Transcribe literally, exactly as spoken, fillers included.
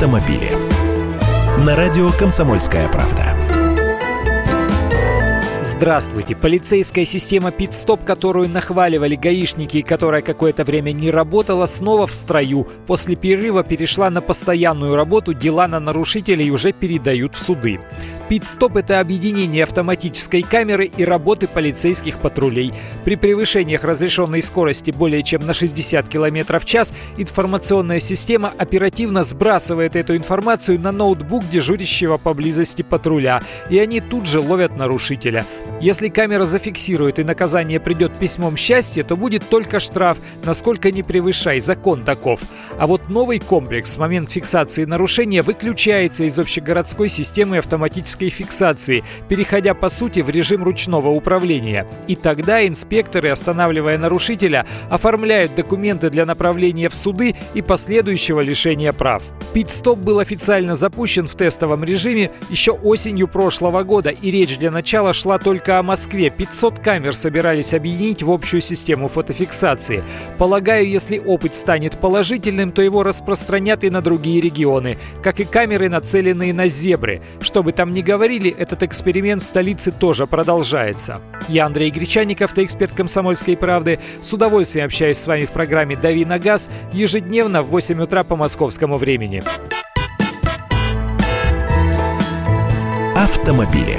автомобили. На радио «Комсомольская правда». Здравствуйте. Полицейская система «Пит-стоп», которую нахваливали гаишники и которая какое-то время не работала, снова в строю. После перерыва перешла на постоянную работу, дела на нарушителей уже передают в суды. Пит-стоп – это объединение автоматической камеры и работы полицейских патрулей. При превышениях разрешенной скорости более чем на шестьдесят километров в час информационная система оперативно сбрасывает эту информацию на ноутбук дежурящего поблизости патруля, и они тут же ловят нарушителя. Если камера зафиксирует и наказание придет письмом счастья, то будет только штраф, насколько не превышай, закон таков. А вот новый комплекс в момент фиксации нарушения выключается из общегородской системы автоматической фиксации, переходя по сути в режим ручного управления. И тогда инспекторы, останавливая нарушителя, оформляют документы для направления в суды и последующего лишения прав. Пит-стоп был официально запущен в тестовом режиме еще осенью прошлого года, и речь для начала шла только о Москве. пятьсот камер собирались объединить в общую систему фотофиксации. Полагаю, если опыт станет положительным, то его распространят и на другие регионы, как и камеры, нацеленные на зебры. Что бы там ни говорили, этот эксперимент в столице тоже продолжается. Я Андрей Гречанник, автоэксперт «Комсомольской правды». С удовольствием общаюсь с вами в программе «Дави на газ» ежедневно в восемь утра по московскому времени. Автомобили.